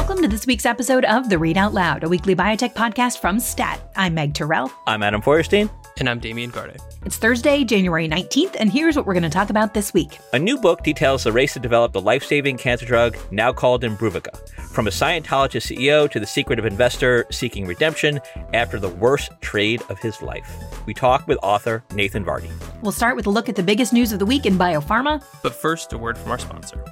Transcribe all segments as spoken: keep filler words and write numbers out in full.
Welcome to this week's episode of The Read Out Loud, a weekly biotech podcast from STAT. I'm Meg Terrell. I'm Adam Feuerstein. And I'm Damian Garde. It's Thursday, January nineteenth, and here's what we're going to talk about this week. A new book details the race to develop the life-saving cancer drug now called Imbruvica, from a Scientologist C E O to the secretive investor seeking redemption after the worst trade of his life. We talk with author Nathan Vardi. We'll start with a look at the biggest news of the week in biopharma. But first, a word from our sponsor.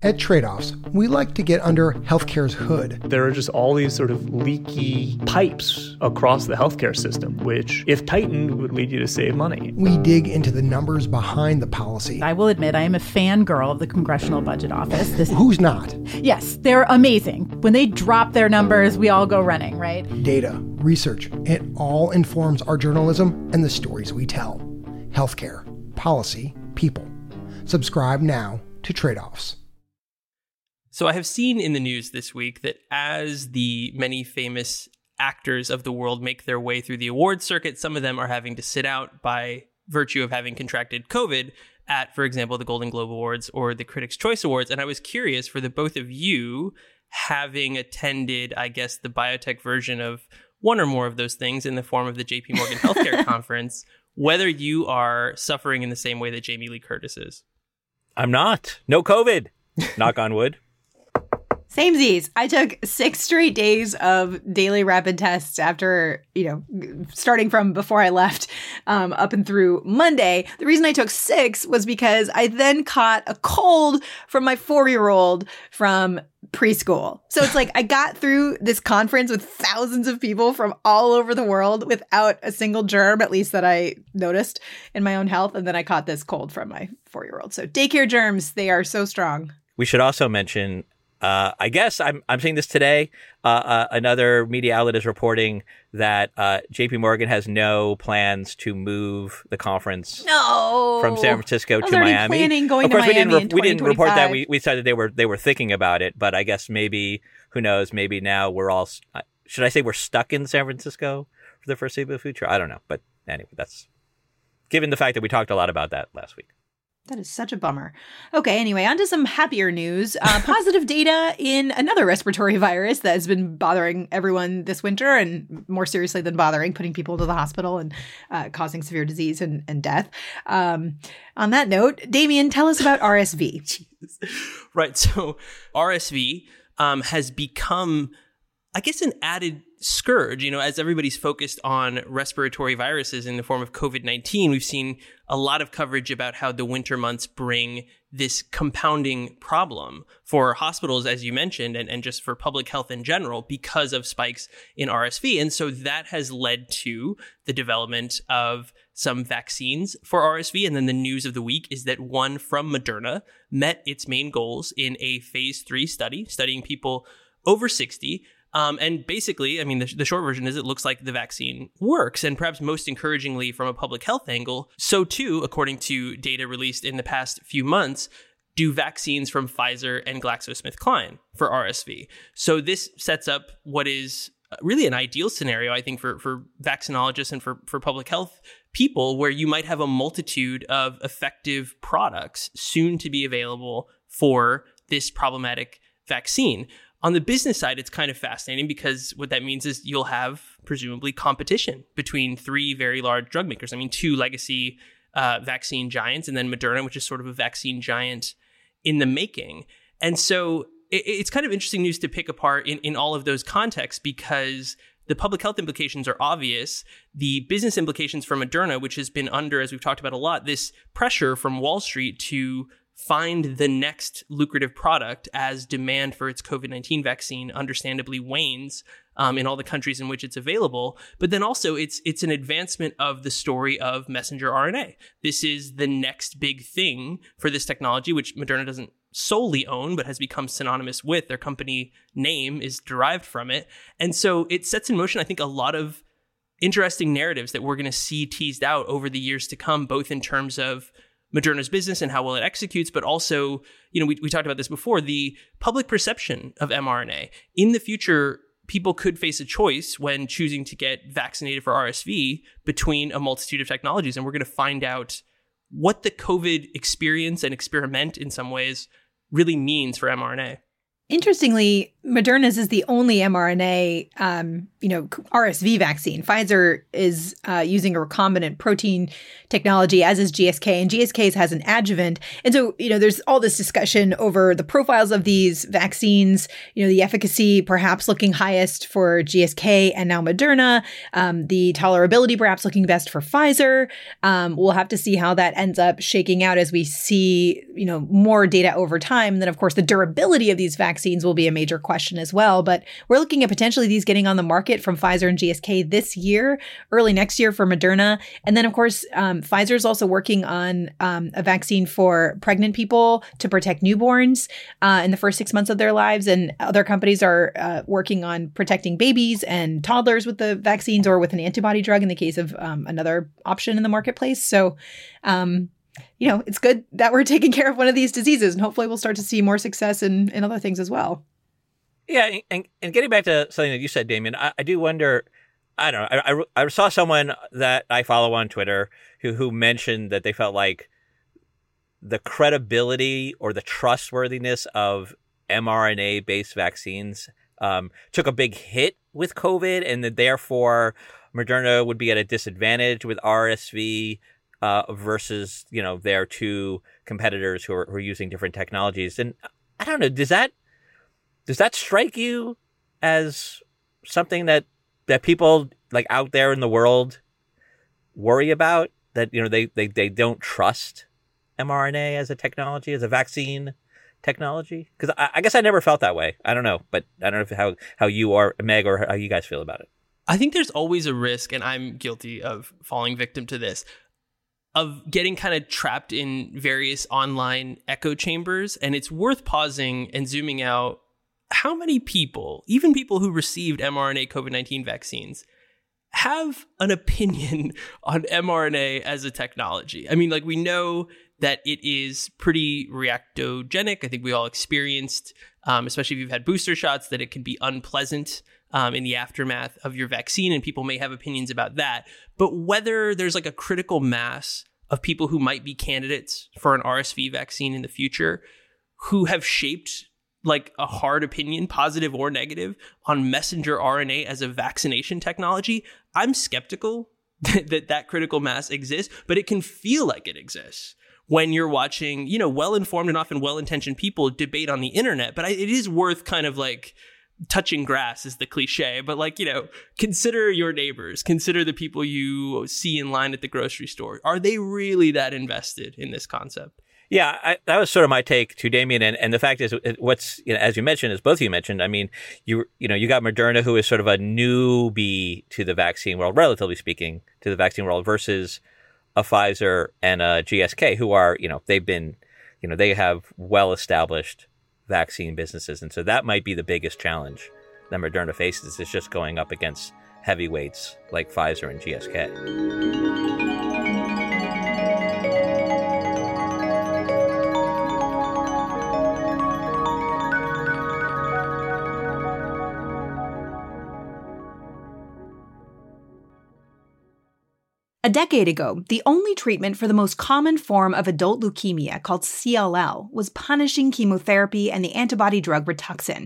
At Tradeoffs, we like to get under healthcare's hood. There are just all these sort of leaky pipes across the healthcare system, which, if tightened, would lead you to save money. We dig into the numbers behind the policy. I will admit, I am a fangirl of the Congressional Budget Office. This- Who's not? Yes, they're amazing. When they drop their numbers, we all go running, right? Data, research, it all informs our journalism and the stories we tell. Healthcare, policy, people. Subscribe now to Tradeoffs. So I have seen in the news this week that as the many famous actors of the world make their way through the awards circuit, some of them are having to sit out by virtue of having contracted COVID at, for example, the Golden Globe Awards or the Critics' Choice Awards. And I was curious for the both of you, having attended, I guess, the biotech version of one or more of those things in the form of the J P Morgan Healthcare Conference, whether you are suffering in the same way that Jamie Lee Curtis is. I'm not. No COVID. Knock on wood. Samesies. I took six straight days of daily rapid tests after, you know, starting from before I left um, up and through Monday. The reason I took six was because I then caught a cold from my four-year-old from preschool. So it's like I got through this conference with thousands of people from all over the world without a single germ, at least that I noticed in my own health. And then I caught this cold from my four-year-old. So daycare germs, they are so strong. We should also mention... Uh, I guess I'm I'm seeing this today. Uh, uh, another media outlet is reporting that uh, J P Morgan has no plans to move the conference no. from San Francisco to Miami. Planning going of course, to we Miami didn't re- we didn't report that. We we said that they were they were thinking about it, but I guess maybe who knows? Maybe now we're all should I say we're stuck in San Francisco for the foreseeable future? I don't know, but anyway, that's given the fact that we talked a lot about that last week. That is such a bummer. Okay, anyway, on to some happier news. Uh, positive data in another respiratory virus that has been bothering everyone this winter and more seriously than bothering, putting people to the hospital and uh, causing severe disease and, and death. Um, on that note, Damian, tell us about R S V. Right, so R S V um, has become, I guess, an added scourge. You know, as everybody's focused on respiratory viruses in the form of COVID nineteen, we've seen a lot of coverage about how the winter months bring this compounding problem for hospitals, as you mentioned, and, and just for public health in general because of spikes in R S V. And so that has led to the development of some vaccines for R S V. And then the news of the week is that one from Moderna met its main goals in a phase three study, studying people over sixty. Um, and basically, I mean, the, the short version is it looks like the vaccine works. And perhaps most encouragingly from a public health angle, so too, according to data released in the past few months, do vaccines from Pfizer and GlaxoSmithKline for R S V. So this sets up what is really an ideal scenario, I think, for, for vaccinologists and for, for public health people, where you might have a multitude of effective products soon to be available for this problematic vaccine. On the business side, it's kind of fascinating because what that means is you'll have presumably competition between three very large drug makers. I mean, two legacy uh, vaccine giants and then Moderna, which is sort of a vaccine giant in the making. And so it, it's kind of interesting news to pick apart in, in all of those contexts because the public health implications are obvious. The business implications for Moderna, which has been under, as we've talked about a lot, this pressure from Wall Street to find the next lucrative product as demand for its COVID nineteen vaccine understandably wanes um, in all the countries in which it's available. But then also it's it's an advancement of the story of messenger R N A. This is the next big thing for this technology, which Moderna doesn't solely own, but has become synonymous with. Their company name is derived from it. And so it sets in motion, I think, a lot of interesting narratives that we're going to see teased out over the years to come, both in terms of Moderna's business and how well it executes, but also, you know, we, we talked about this before, the public perception of mRNA. In the future, people could face a choice when choosing to get vaccinated for R S V between a multitude of technologies. And we're going to find out what the COVID experience and experiment in some ways really means for mRNA. Interestingly, Moderna's is the only mRNA, um, you know, R S V vaccine. Pfizer is uh, using a recombinant protein technology, as is G S K, and G S K's has an adjuvant. And so, you know, there's all this discussion over the profiles of these vaccines, you know, the efficacy perhaps looking highest for G S K and now Moderna, um, the tolerability perhaps looking best for Pfizer. Um, we'll have to see how that ends up shaking out as we see, you know, more data over time. And then, of course, the durability of these vaccines Vaccines will be a major question as well. But we're looking at potentially these getting on the market from Pfizer and G S K this year, early next year for Moderna. And then, of course, um, Pfizer is also working on um, a vaccine for pregnant people to protect newborns uh, in the first six months of their lives. And other companies are uh, working on protecting babies and toddlers with the vaccines or with an antibody drug in the case of um, another option in the marketplace. So, um you know, it's good that we're taking care of one of these diseases, and hopefully we'll start to see more success in, in other things as well. Yeah. And, and getting back to something that you said, Damian, I, I do wonder, I don't know, I, I saw someone that I follow on Twitter who, who mentioned that they felt like the credibility or the trustworthiness of mRNA-based vaccines um, took a big hit with COVID, and that therefore Moderna would be at a disadvantage with R S V Uh, versus, you know, their two competitors who are, who are using different technologies. And I don't know, does that does that strike you as something that that people like out there in the world worry about? That, you know, they, they, they don't trust mRNA as a technology, as a vaccine technology? Because I, I guess I never felt that way. I don't know, but I don't know if how, how you are, Meg, or how you guys feel about it. I think there's always a risk, and I'm guilty of falling victim to this, of getting kind of trapped in various online echo chambers. And it's worth pausing and zooming out. How many people, even people who received mRNA COVID nineteen vaccines, have an opinion on mRNA as a technology? I mean, like, we know that it is pretty reactogenic. I think we all experienced, um, especially if you've had booster shots, that it can be unpleasant Um, in the aftermath of your vaccine, and people may have opinions about that. But whether there's like a critical mass of people who might be candidates for an R S V vaccine in the future who have shaped like a hard opinion, positive or negative, on messenger R N A as a vaccination technology, I'm skeptical that that, that critical mass exists, but it can feel like it exists when you're watching, you know, well-informed and often well-intentioned people debate on the internet. But I, it is worth kind of like touching grass is the cliche, but like, you know, consider your neighbors, consider the people you see in line at the grocery store. Are they really that invested in this concept? Yeah, I, that was sort of my take to Damian. And, and the fact is, what's, you know, as you mentioned, as both of you mentioned, I mean, you you know, you got Moderna, who is sort of a newbie to the vaccine world, relatively speaking, to the vaccine world, versus a Pfizer and a G S K, who are, you know, they've been, you know, they have well-established vaccine businesses. And so that might be the biggest challenge that Moderna faces, is just going up against heavyweights like Pfizer and G S K. A decade ago, the only treatment for the most common form of adult leukemia, called C L L, was punishing chemotherapy and the antibody drug Rituxan.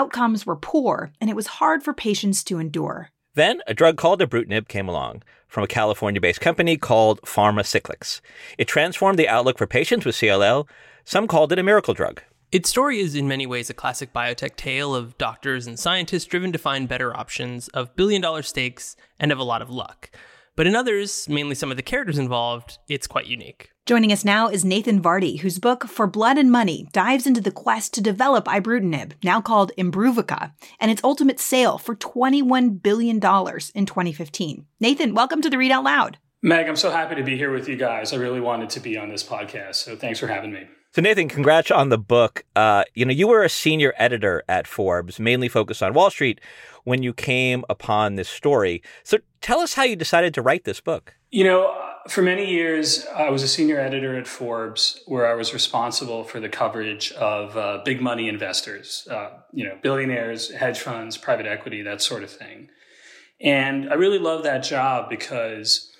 Outcomes were poor, and it was hard for patients to endure. Then, a drug called Ibrutinib came along from a California-based company called PharmaCyclics. It transformed the outlook for patients with C L L. Some called it a miracle drug. Its story is in many ways a classic biotech tale of doctors and scientists driven to find better options, of billion-dollar stakes, and of a lot of luck. But in others, mainly some of the characters involved, it's quite unique. Joining us now is Nathan Vardi, whose book For Blood and Money dives into the quest to develop ibrutinib, now called Imbruvica, and its ultimate sale for twenty-one billion dollars in twenty fifteen. Nathan, welcome to the Read Out Loud. Meg, I'm so happy to be here with you guys. I really wanted to be on this podcast, so thanks for having me. So Nathan, congrats on the book. Uh, you know, you were a senior editor at Forbes, mainly focused on Wall Street, when you came upon this story. So tell us how you decided to write this book. You know, for many years, I was a senior editor at Forbes, where I was responsible for the coverage of uh, big money investors, uh, you know, billionaires, hedge funds, private equity, that sort of thing. And I really loved that job because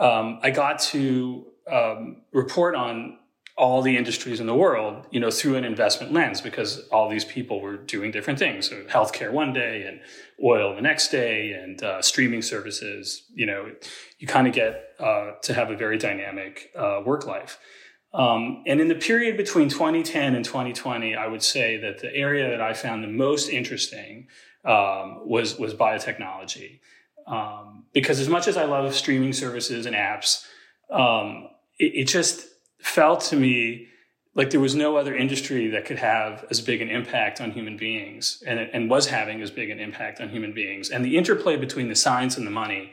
um, I got to um, report on all the industries in the world, you know, through an investment lens, because all these people were doing different things. So healthcare one day and oil the next day and uh, streaming services, you know, you kind of get uh, to have a very dynamic uh, work life. Um, and in the period between twenty ten and twenty twenty, I would say that the area that I found the most interesting um, was, was biotechnology. Um, because as much as I love streaming services and apps, um, it, it just... felt to me like there was no other industry that could have as big an impact on human beings, and and was having as big an impact on human beings. And the interplay between the science and the money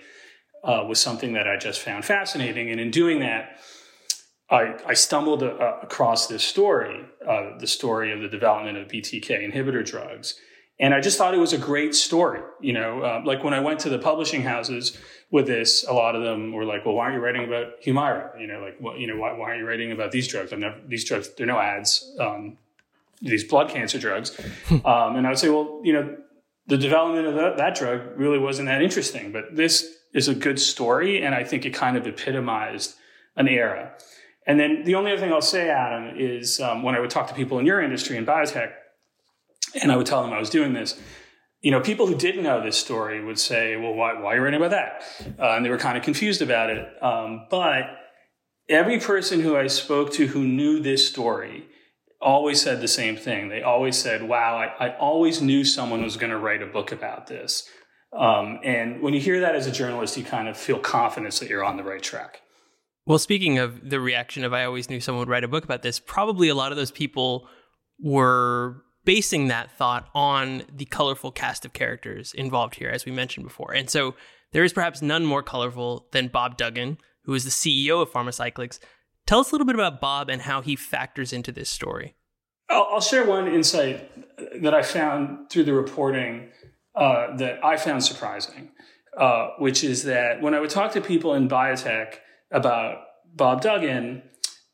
uh, was something that I just found fascinating. And in doing that, I, I stumbled uh, across this story, uh, the story of the development of B T K inhibitor drugs. And I just thought it was a great story. You know, uh, like when I went to the publishing houses with this, a lot of them were like, well, why are you writing about Humira? You know, like, well, you know, why, why are you writing about these drugs? I've never, these drugs, there are no ads, um, these blood cancer drugs. um, and I would say, well, you know, the development of that, that drug really wasn't that interesting, but this is a good story. And I think it kind of epitomized an era. And then the only other thing I'll say, Adam, is um, when I would talk to people in your industry in biotech, and I would tell them I was doing this, you know, people who didn't know this story would say, well, why, why are you writing about that? Uh, and they were kind of confused about it. Um, but every person who I spoke to who knew this story always said the same thing. They always said, wow, I, I always knew someone was going to write a book about this. Um, and when you hear that as a journalist, you kind of feel confidence that you're on the right track. Well, speaking of the reaction of I always knew someone would write a book about this, probably a lot of those people were basing that thought on the colorful cast of characters involved here, as we mentioned before. And so there is perhaps none more colorful than Bob Duggan, who is the C E O of PharmaCyclics. Tell us a little bit about Bob and how he factors into this story. I'll, I'll share one insight that I found through the reporting uh, that I found surprising, uh, which is that when I would talk to people in biotech about Bob Duggan,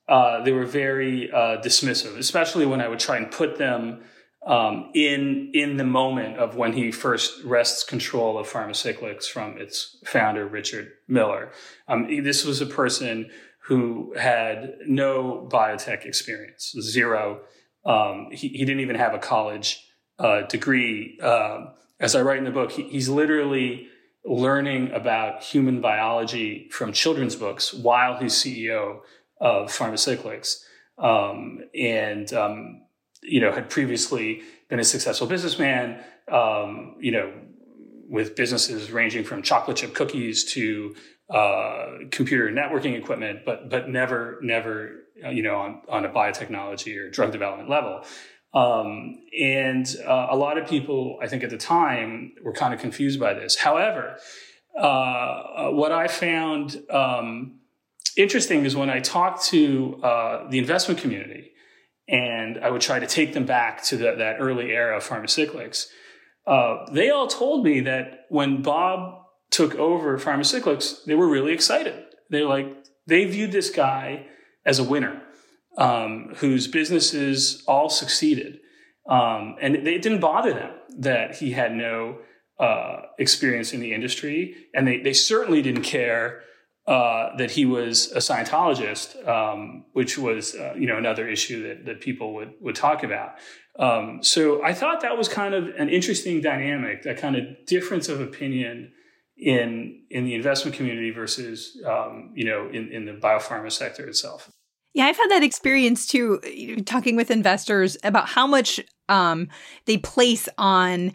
uh, they were very uh, dismissive, especially when I would try and put them Um, in in the moment of when he first wrests control of PharmaCyclics from its founder, Richard Miller. Um, this was a person who had no biotech experience, zero. Um, he, he didn't even have a college uh, degree. Uh, as I write in the book, he, he's literally learning about human biology from children's books while he's C E O of PharmaCyclics. Um, and... Um, you know, had previously been a successful businessman, um, you know, with businesses ranging from chocolate chip cookies to uh, computer networking equipment, but but never, never, you know, on, on a biotechnology or drug development level. Um, and uh, a lot of people, I think at the time, were kind of confused by this. However, uh, what I found um, interesting is when I talked to uh, the investment community, and I would try to take them back to the, that early era of PharmaCyclics. Uh, they all told me that when Bob took over PharmaCyclics, they were really excited. They like they viewed this guy as a winner um, whose businesses all succeeded. Um, and it didn't bother them that he had no uh, experience in the industry. And they, they certainly didn't care Uh, that he was a Scientologist, um, which was, uh, you know, another issue that, that people would, would talk about. Um, so I thought that was kind of an interesting dynamic, that kind of difference of opinion in in the investment community versus, um, you know, in, in the biopharma sector itself. Yeah, I've had that experience too, talking with investors about how much um, they place on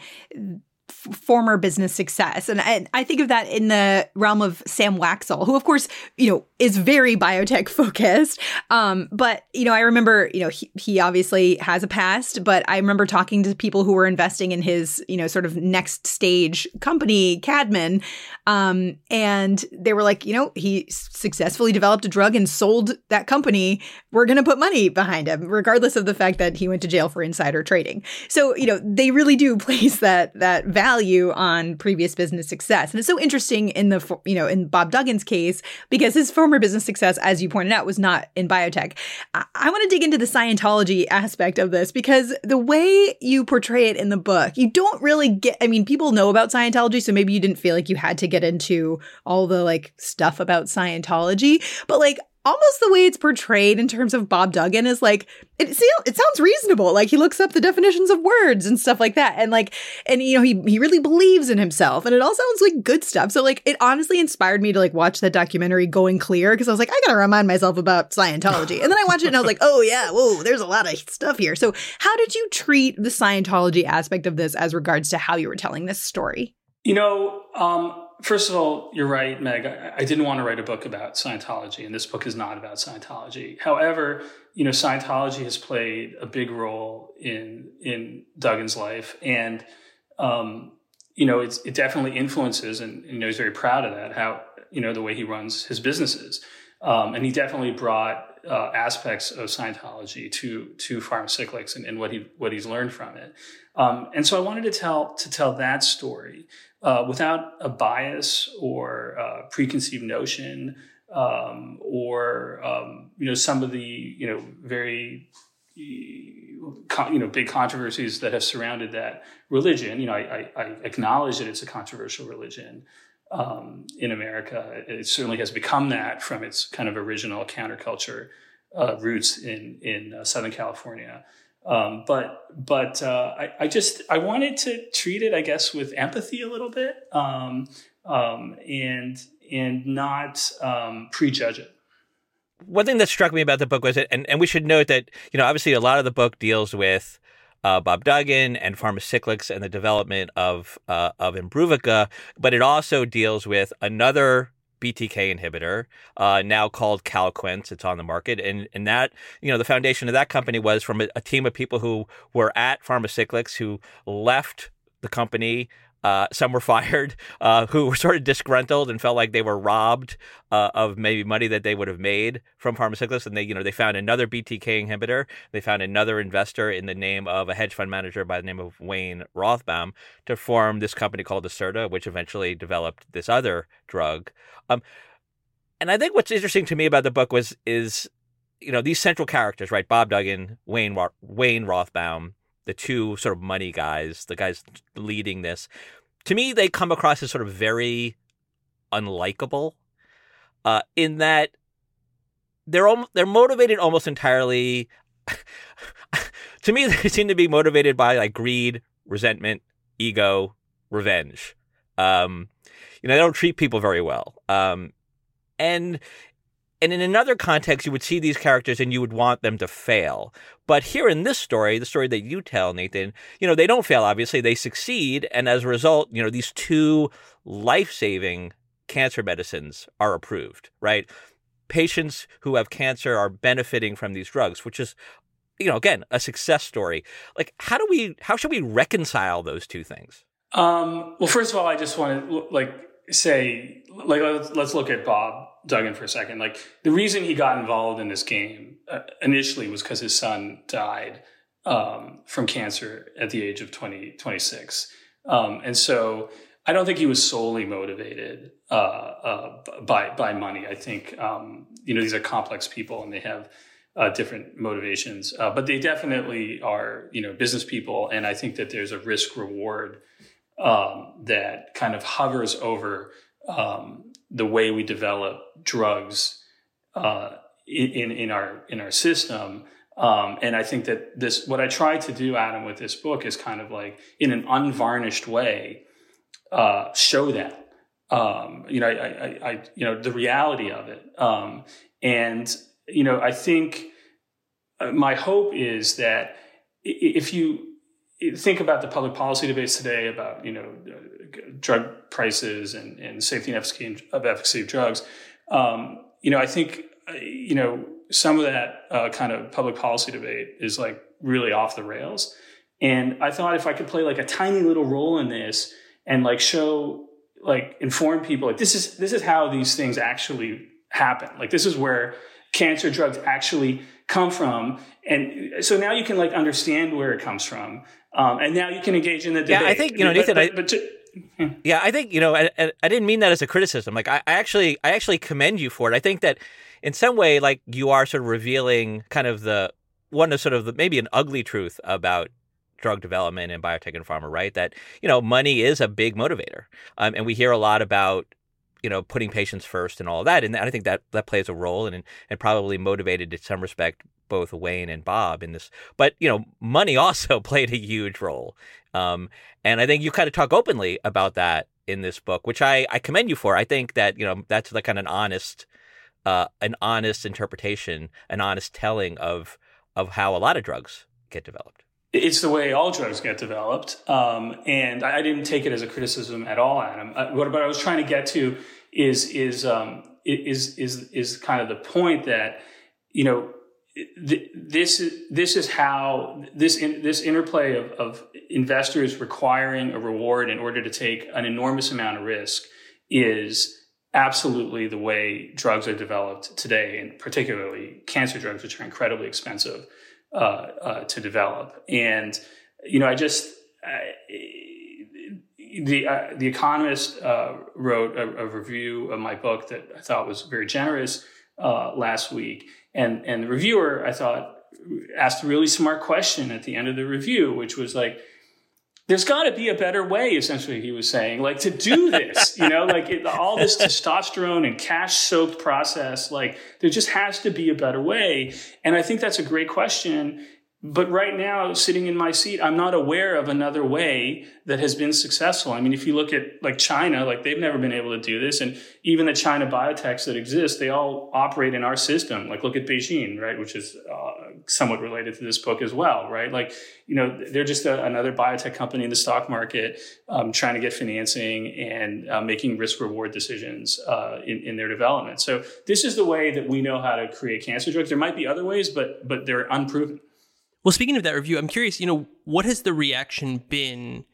former business success. And I, I think of that in the realm of Sam Waksal, who, of course, you know, is very biotech focused. Um, but, you know, I remember, you know, he, he obviously has a past, but I remember talking to people who were investing in his, you know, sort of next stage company, Cadman. Um, and they were like, you know, he successfully developed a drug and sold that company. We're going to put money behind him, regardless of the fact that he went to jail for insider trading. So, you know, they really do place that, that value value on previous business success. And it's so interesting in the, you know, in Bob Duggan's case, because his former business success, as you pointed out, was not in biotech. I, I want to dig into the Scientology aspect of this, because the way you portray it in the book, you don't really get, I mean, people know about Scientology, so maybe you didn't feel like you had to get into all the like stuff about Scientology, but like, almost the way it's portrayed in terms of Bob Duggan is like, it, it sounds reasonable. Like he looks up the definitions of words and stuff like that. And like, and you know, he, he really believes in himself and it all sounds like good stuff. So like, it honestly inspired me to like watch that documentary Going Clear, because I was like, I got to remind myself about Scientology. And then I watched it and I was like, oh yeah, whoa, there's a lot of stuff here. So how did you treat the Scientology aspect of this as regards to how you were telling this story? You know, um, first of all, you're right, Meg. I, I didn't want to write a book about Scientology, and this book is not about Scientology. However, you know, Scientology has played a big role in in Duggan's life, and um, you know, it's, it definitely influences, and you know, he's very proud of that. How you know the way he runs his businesses, um, and he definitely brought uh, aspects of Scientology to to PharmaCyclics and, and what he what he's learned from it. Um, and so, I wanted to tell to tell that story. Uh, without a bias or uh, preconceived notion, um, or um, you know, some of the you know very you know big controversies that have surrounded that religion. You know, I, I, I acknowledge that it's a controversial religion um, in America. It certainly has become that from its kind of original counterculture uh, roots in in uh, Southern California. Um, but, but, uh, I, I, just, I wanted to treat it, I guess, with empathy a little bit, um, um, and, and not, um, prejudge it. One thing that struck me about the book was it, and, and we should note that, you know, obviously a lot of the book deals with, uh, Bob Duggan and PharmaCyclics and the development of, uh, of Imbruvica, but it also deals with another B T K inhibitor, uh, now called Calquence. It's on the market. And and that, you know, the foundation of that company was from a, a team of people who were at PharmaCyclics who left the company. Uh, some were fired, uh, who were sort of disgruntled and felt like they were robbed uh, of maybe money that they would have made from PharmaCyclics. And they, you know, they found another B T K inhibitor. They found another investor in the name of a hedge fund manager by the name of Wayne Rothbaum to form this company called Acerta, which eventually developed this other drug. Um, and I think what's interesting to me about the book was is, you know, these central characters, right? Bob Duggan, Wayne Wayne Rothbaum. The two sort of money guys, the guys leading this, to me, they come across as sort of very unlikable uh, in that they're om- they're motivated almost entirely. To me, they seem to be motivated by like greed, resentment, ego, revenge. Um, you know, they don't treat people very well. Um, and And in another context, you would see these characters and you would want them to fail. But here in this story, the story that you tell, Nathan, you know, they don't fail, obviously. They succeed. And as a result, you know, these two life-saving cancer medicines are approved, right? Patients who have cancer are benefiting from these drugs, which is, you know, again, a success story. Like, how do we, how should we reconcile those two things? Um, well, first of all, I just want to, like, say, like, let's look at Bob Duggan for a second. Like, the reason he got involved in this game uh, initially was because his son died um, from cancer at the age of twenty, twenty-six. Um, and so I don't think he was solely motivated uh, uh, by, by money. I think, um, you know, these are complex people and they have uh, different motivations, uh, but they definitely are, you know, business people. And I think that there's a risk reward um, that kind of hovers over um, the way we develop drugs uh, in in our in our system, um, and I think that this what I try to do, Adam, with this book is kind of like in an unvarnished way uh, show that um, you know I, I, I you know the reality of it, um, and you know I think my hope is that if you think about the public policy debates today about, you know, drug prices and, and safety and efficacy of efficacy of drugs. Um, you know, I think, you know, some of that uh, kind of public policy debate is like really off the rails. And I thought if I could play like a tiny little role in this and like show, like inform people, like this is, this is how these things actually happen. Like this is where cancer drugs actually come from. And so now you can like understand where it comes from. Um, and now you can engage in the debate. Yeah, I think, you know, Nathan, I mean, but, but, but to, Yeah, I think, you know, I, I didn't mean that as a criticism. Like, I, I actually I actually commend you for it. I think that in some way, like, you are sort of revealing kind of the one of sort of the, maybe an ugly truth about drug development and biotech and pharma, right? That, you know, money is a big motivator. Um, and we hear a lot about, you know, putting patients first and all of that. And I think that that plays a role and and probably motivated in some respect both Wayne and Bob in this. But, you know, money also played a huge role. Um, and I think you kind of talk openly about that in this book, which I, I commend you for. I think that, you know, that's like kind of an honest, uh, an honest interpretation, an honest telling of of how a lot of drugs get developed. It's the way all drugs get developed. Um, and I didn't take it as a criticism at all, Adam. Uh, what, what I was trying to get to is is um, is is is kind of the point that, you know, This is this is how this in, this interplay of, of investors requiring a reward in order to take an enormous amount of risk is absolutely the way drugs are developed today, and particularly cancer drugs, which are incredibly expensive uh, uh, to develop. And you know, I just I, the uh, the Economist uh, wrote a, a review of my book that I thought was very generous uh, last week. And and the reviewer, I thought, asked a really smart question at the end of the review, which was like, there's got to be a better way, essentially, he was saying, like, to do this, you know, like it, all this testosterone and cash-soaked process, like there just has to be a better way. And I think that's a great question. But right now, sitting in my seat, I'm not aware of another way that has been successful. I mean, if you look at like China, like they've never been able to do this. And even the China biotechs that exist, they all operate in our system. Like look at Beijing, right, which is uh, somewhat related to this book as well, right? Like, you know, they're just a, another biotech company in the stock market um, trying to get financing and uh, making risk-reward decisions uh, in, in their development. So this is the way that we know how to create cancer drugs. There might be other ways, but but they're unproven. Well, speaking of that review, I'm curious, you know, what has the reaction been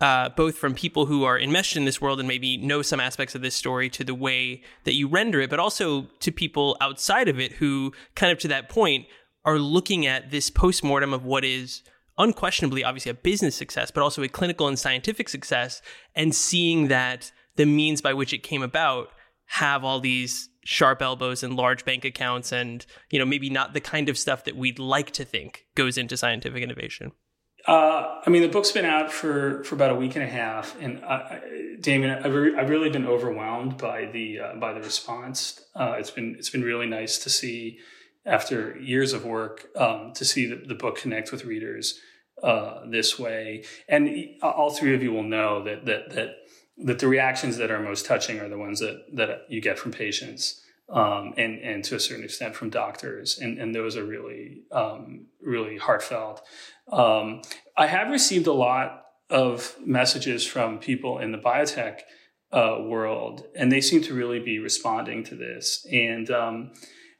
uh, both from people who are enmeshed in this world and maybe know some aspects of this story to the way that you render it, but also to people outside of it who kind of to that point are looking at this postmortem of what is unquestionably, obviously, a business success, but also a clinical and scientific success, and seeing that the means by which it came about have all these sharp elbows and large bank accounts and, you know, maybe not the kind of stuff that we'd like to think goes into scientific innovation. Uh, I mean, the book's been out for, for about a week and a half. And I, Damian, I've, re- I've really been overwhelmed by the uh, by the response. Uh, it's been it's been really nice to see, after years of work, um, to see the, the book connect with readers uh, this way. And all three of you will know that that that. that the reactions that are most touching are the ones that, that you get from patients um, and, and to a certain extent from doctors. And, and those are really, um, really heartfelt. Um, I have received a lot of messages from people in the biotech uh, world, and they seem to really be responding to this. And um,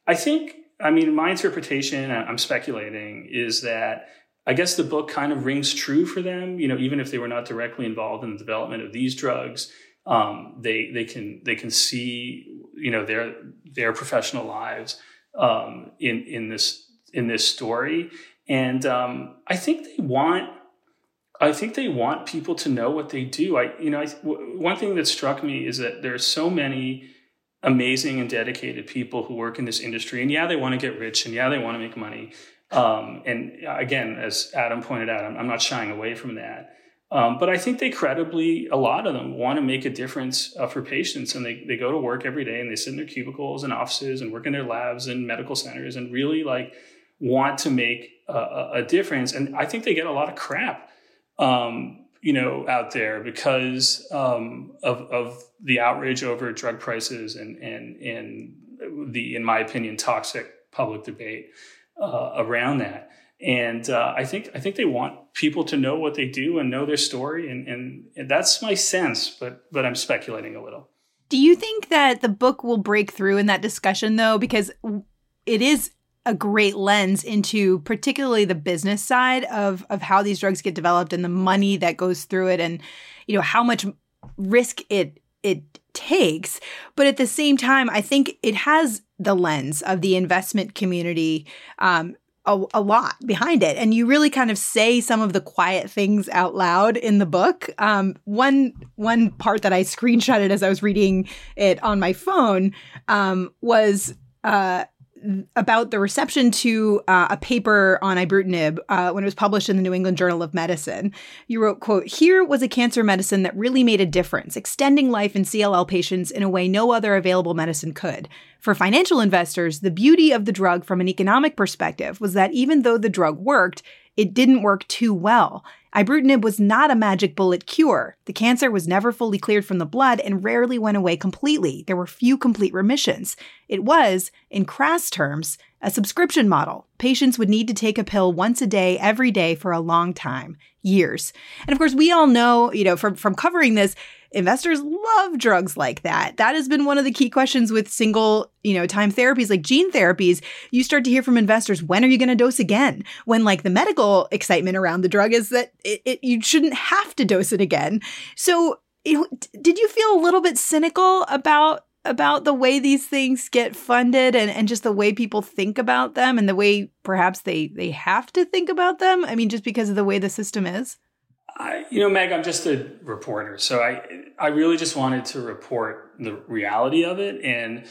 I think, I mean, my interpretation, I'm speculating, is that I guess the book kind of rings true for them, you know, even if they were not directly involved in the development of these drugs, um, they they can they can see, you know, their their professional lives um, in in this in this story, and um, I think they want I think they want people to know what they do. I you know I, w- one thing that struck me is that there are so many amazing and dedicated people who work in this industry, and yeah, they want to get rich, and yeah, they want to make money. Um, and again, as Adam pointed out, I'm, I'm not shying away from that. Um, but I think they credibly, a lot of them, want to make a difference uh, for patients. And they, they go to work every day and they sit in their cubicles and offices and work in their labs and medical centers and really like want to make a, a difference. And I think they get a lot of crap, um, you know, out there because um, of, of the outrage over drug prices and, and, and the, in my opinion, toxic public debate Uh, around that. And uh, I think I think they want people to know what they do and know their story. And, and, and that's my sense, but but I'm speculating a little. Do you think that the book will break through in that discussion, though? Because it is a great lens into particularly the business side of, of how these drugs get developed and the money that goes through it and, you know, how much risk it it takes. But at the same time, I think it has the lens of the investment community um, a, a lot behind it. And you really kind of say some of the quiet things out loud in the book. Um, one one part that I screenshotted as I was reading it on my phone um, was uh, about the reception to uh, a paper on Ibrutinib uh, when it was published in the New England Journal of Medicine. You wrote, quote, "Here was a cancer medicine that really made a difference, extending life in C L L patients in a way no other available medicine could. For financial investors, the beauty of the drug from an economic perspective was that even though the drug worked, it didn't work too well. Ibrutinib was not a magic bullet cure. The cancer was never fully cleared from the blood and rarely went away completely. There were few complete remissions. It was, in crass terms, a subscription model. Patients would need to take a pill once a day, every day for a long time, years." And of course, we all know, you know, from, from covering this, investors love drugs like that. That has been one of the key questions with single, you know, time therapies like gene therapies. You start to hear from investors, when are you going to dose again? When like the medical excitement around the drug is that it, it you shouldn't have to dose it again. So you know, did you feel a little bit cynical about about the way these things get funded and, and just the way people think about them and the way perhaps they, they have to think about them? I mean, just because of the way the system is? I, you know, Meg, I'm just a reporter. So I I really just wanted to report the reality of it and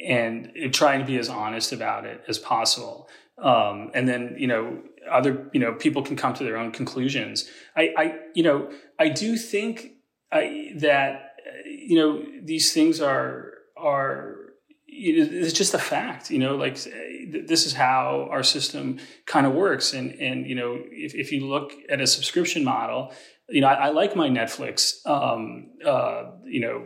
and trying to be as honest about it as possible. Um, and then, you know, other, you know, people can come to their own conclusions. I, I you know, I do think I, that, you know, these things are, are it's just a fact, you know, like this is how our system kind of works. And, and you know, if, if you look at a subscription model, you know, I, I like my Netflix, um, uh, you know,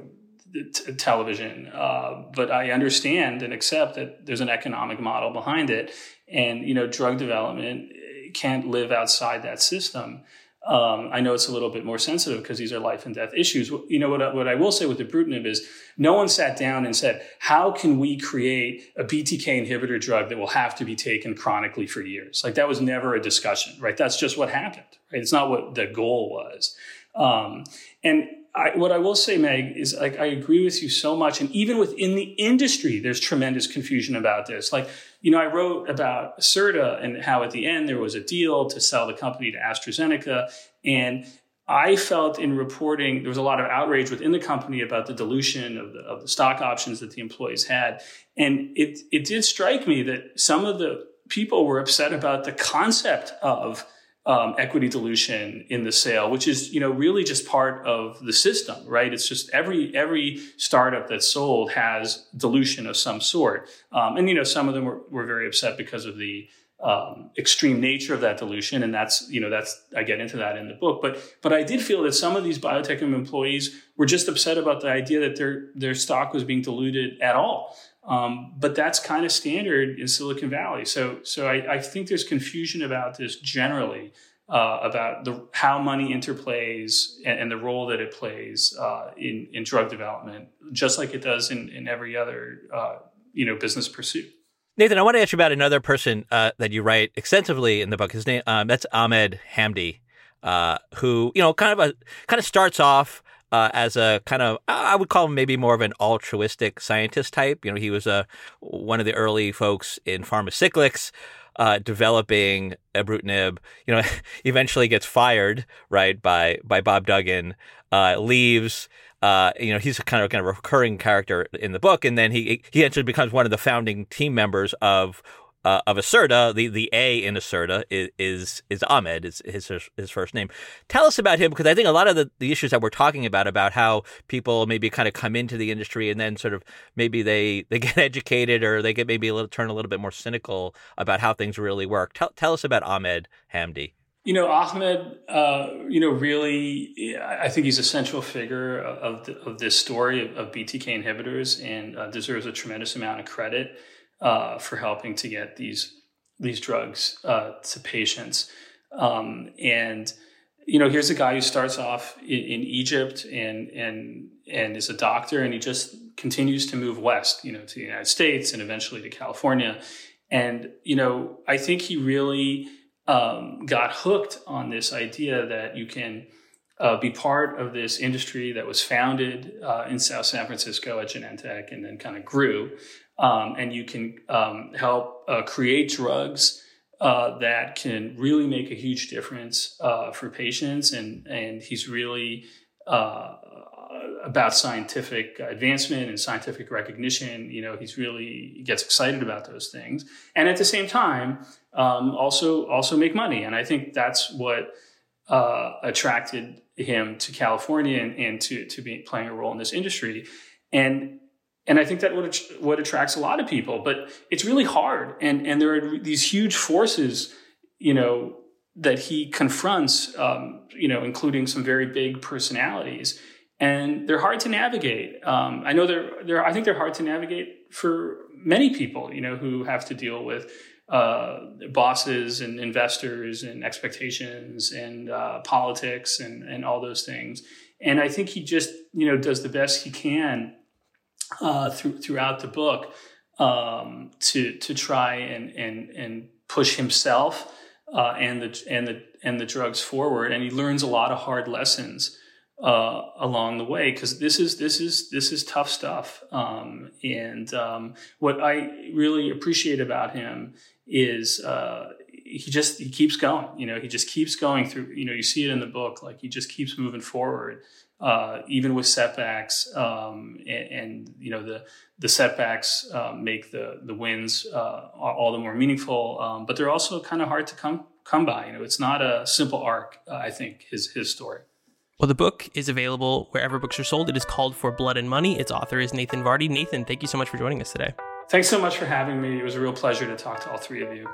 t- television, uh, but I understand and accept that there's an economic model behind it. And, you know, drug development can't live outside that system. Um, I know it's a little bit more sensitive because these are life and death issues. You know, what, what I will say with the Ibrutinib is no one sat down and said, how can we create a B T K inhibitor drug that will have to be taken chronically for years? Like that was never a discussion, right? That's just what happened, right? It's not what the goal was. Um, and I, what I will say, Meg, is like, I agree with you so much. And even within the industry, there's tremendous confusion about this. Like, you know, I wrote about Acerta and how at the end there was a deal to sell the company to AstraZeneca. And I felt in reporting, there was a lot of outrage within the company about the dilution of the, of the stock options that the employees had. And it it did strike me that some of the people were upset about the concept of um, equity dilution in the sale, which is, you know, really just part of the system, right? It's just every, every startup that's sold has dilution of some sort. Um, and, you know, some of them were, were very upset because of the, um, extreme nature of that dilution. And that's, you know, that's, I get into that in the book, but, but I did feel that some of these biotech employees were just upset about the idea that their, their stock was being diluted at all. Um, but that's kind of standard in Silicon Valley. So, so I, I think there's confusion about this generally, uh, about the, how money interplays and, and the role that it plays, uh, in, in drug development, just like it does in, in every other, uh, you know, business pursuit. Nathan, I want to ask you about another person, uh, that you write extensively in the book. His name, um, that's Ahmed Hamdi, uh, who, you know, kind of a, kind of starts off, Uh, as a kind of, I would call him maybe more of an altruistic scientist type. You know, he was a, one of the early folks in PharmaCyclics uh, developing Ibrutinib, you know, eventually gets fired, right, by by Bob Duggan, uh, leaves. Uh, you know, he's a kind of kind of recurring character in the book. And then he he actually becomes one of the founding team members of Uh, of Acerta. The, the A in Acerta is, is, is Ahmed, is his his first name. Tell us about him, because I think a lot of the, the issues that we're talking about, about how people maybe kind of come into the industry and then sort of maybe they, they get educated or they get maybe a little turn a little bit more cynical about how things really work. Tell, tell us about Ahmed Hamdi. You know, Ahmed, uh, you know, really, I think he's a central figure of, the, of this story of, of B T K inhibitors and uh, deserves a tremendous amount of credit Uh, for helping to get these these drugs uh, to patients. Um, and, you know, here's a guy who starts off in, in Egypt and and and is a doctor, and he just continues to move west, you know, to the United States and eventually to California. And, you know, I think he really um, got hooked on this idea that you can uh, be part of this industry that was founded uh, in South San Francisco at Genentech and then kind of grew. Um, and you can um, help uh, create drugs uh, that can really make a huge difference uh, for patients. And, and he's really uh, about scientific advancement and scientific recognition. You know, he's really he gets excited about those things. And at the same time, um, also, also make money. And I think that's what uh, attracted him to California and, and to, to be playing a role in this industry. And, And I think that what what attracts a lot of people, but it's really hard. And and there are these huge forces, you know, that he confronts, um, you know, including some very big personalities, and they're hard to navigate. Um, I know they're they're I think they're hard to navigate for many people, you know, who have to deal with uh, bosses and investors and expectations and uh, politics and and all those things. And I think he just, you know, does the best he can uh, through, throughout the book, um, to, to try and, and, and push himself, uh, and the, and the, and the drugs forward. And he learns a lot of hard lessons, uh, along the way. Cause this is, this is, this is tough stuff. Um, and, um, what I really appreciate about him is, uh, he just, he keeps going, you know, he just keeps going through, you know, you see it in the book, like he just keeps moving forward. Uh, even with setbacks, um, and, and, you know, the, the setbacks, uh, make the, the wins, uh, all the more meaningful. Um, but they're also kind of hard to come, come by, you know, it's not a simple arc, uh, I think his, his story. Well, the book is available wherever books are sold. It is called For Blood and Money. Its author is Nathan Vardi. Nathan, thank you so much for joining us today. Thanks so much for having me. It was a real pleasure to talk to all three of you.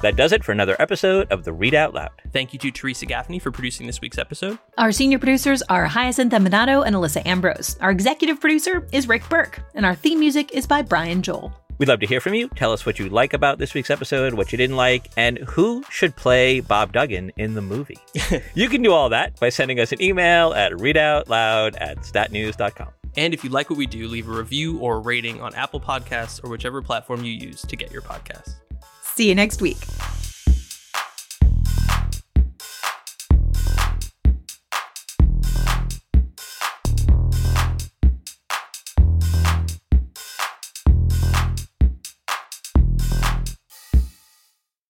That does it for another episode of The Read Out Loud. Thank you to Teresa Gaffney for producing this week's episode. Our senior producers are Hyacinth Aminato and Alyssa Ambrose. Our executive producer is Rick Burke, and our theme music is by Brian Joel. We'd love to hear from you. Tell us what you like about this week's episode, what you didn't like, and who should play Bob Duggan in the movie. You can do all that by sending us an email at readoutloud at stat news dot com. And if you like what we do, leave a review or a rating on Apple Podcasts or whichever platform you use to get your podcasts. See you next week.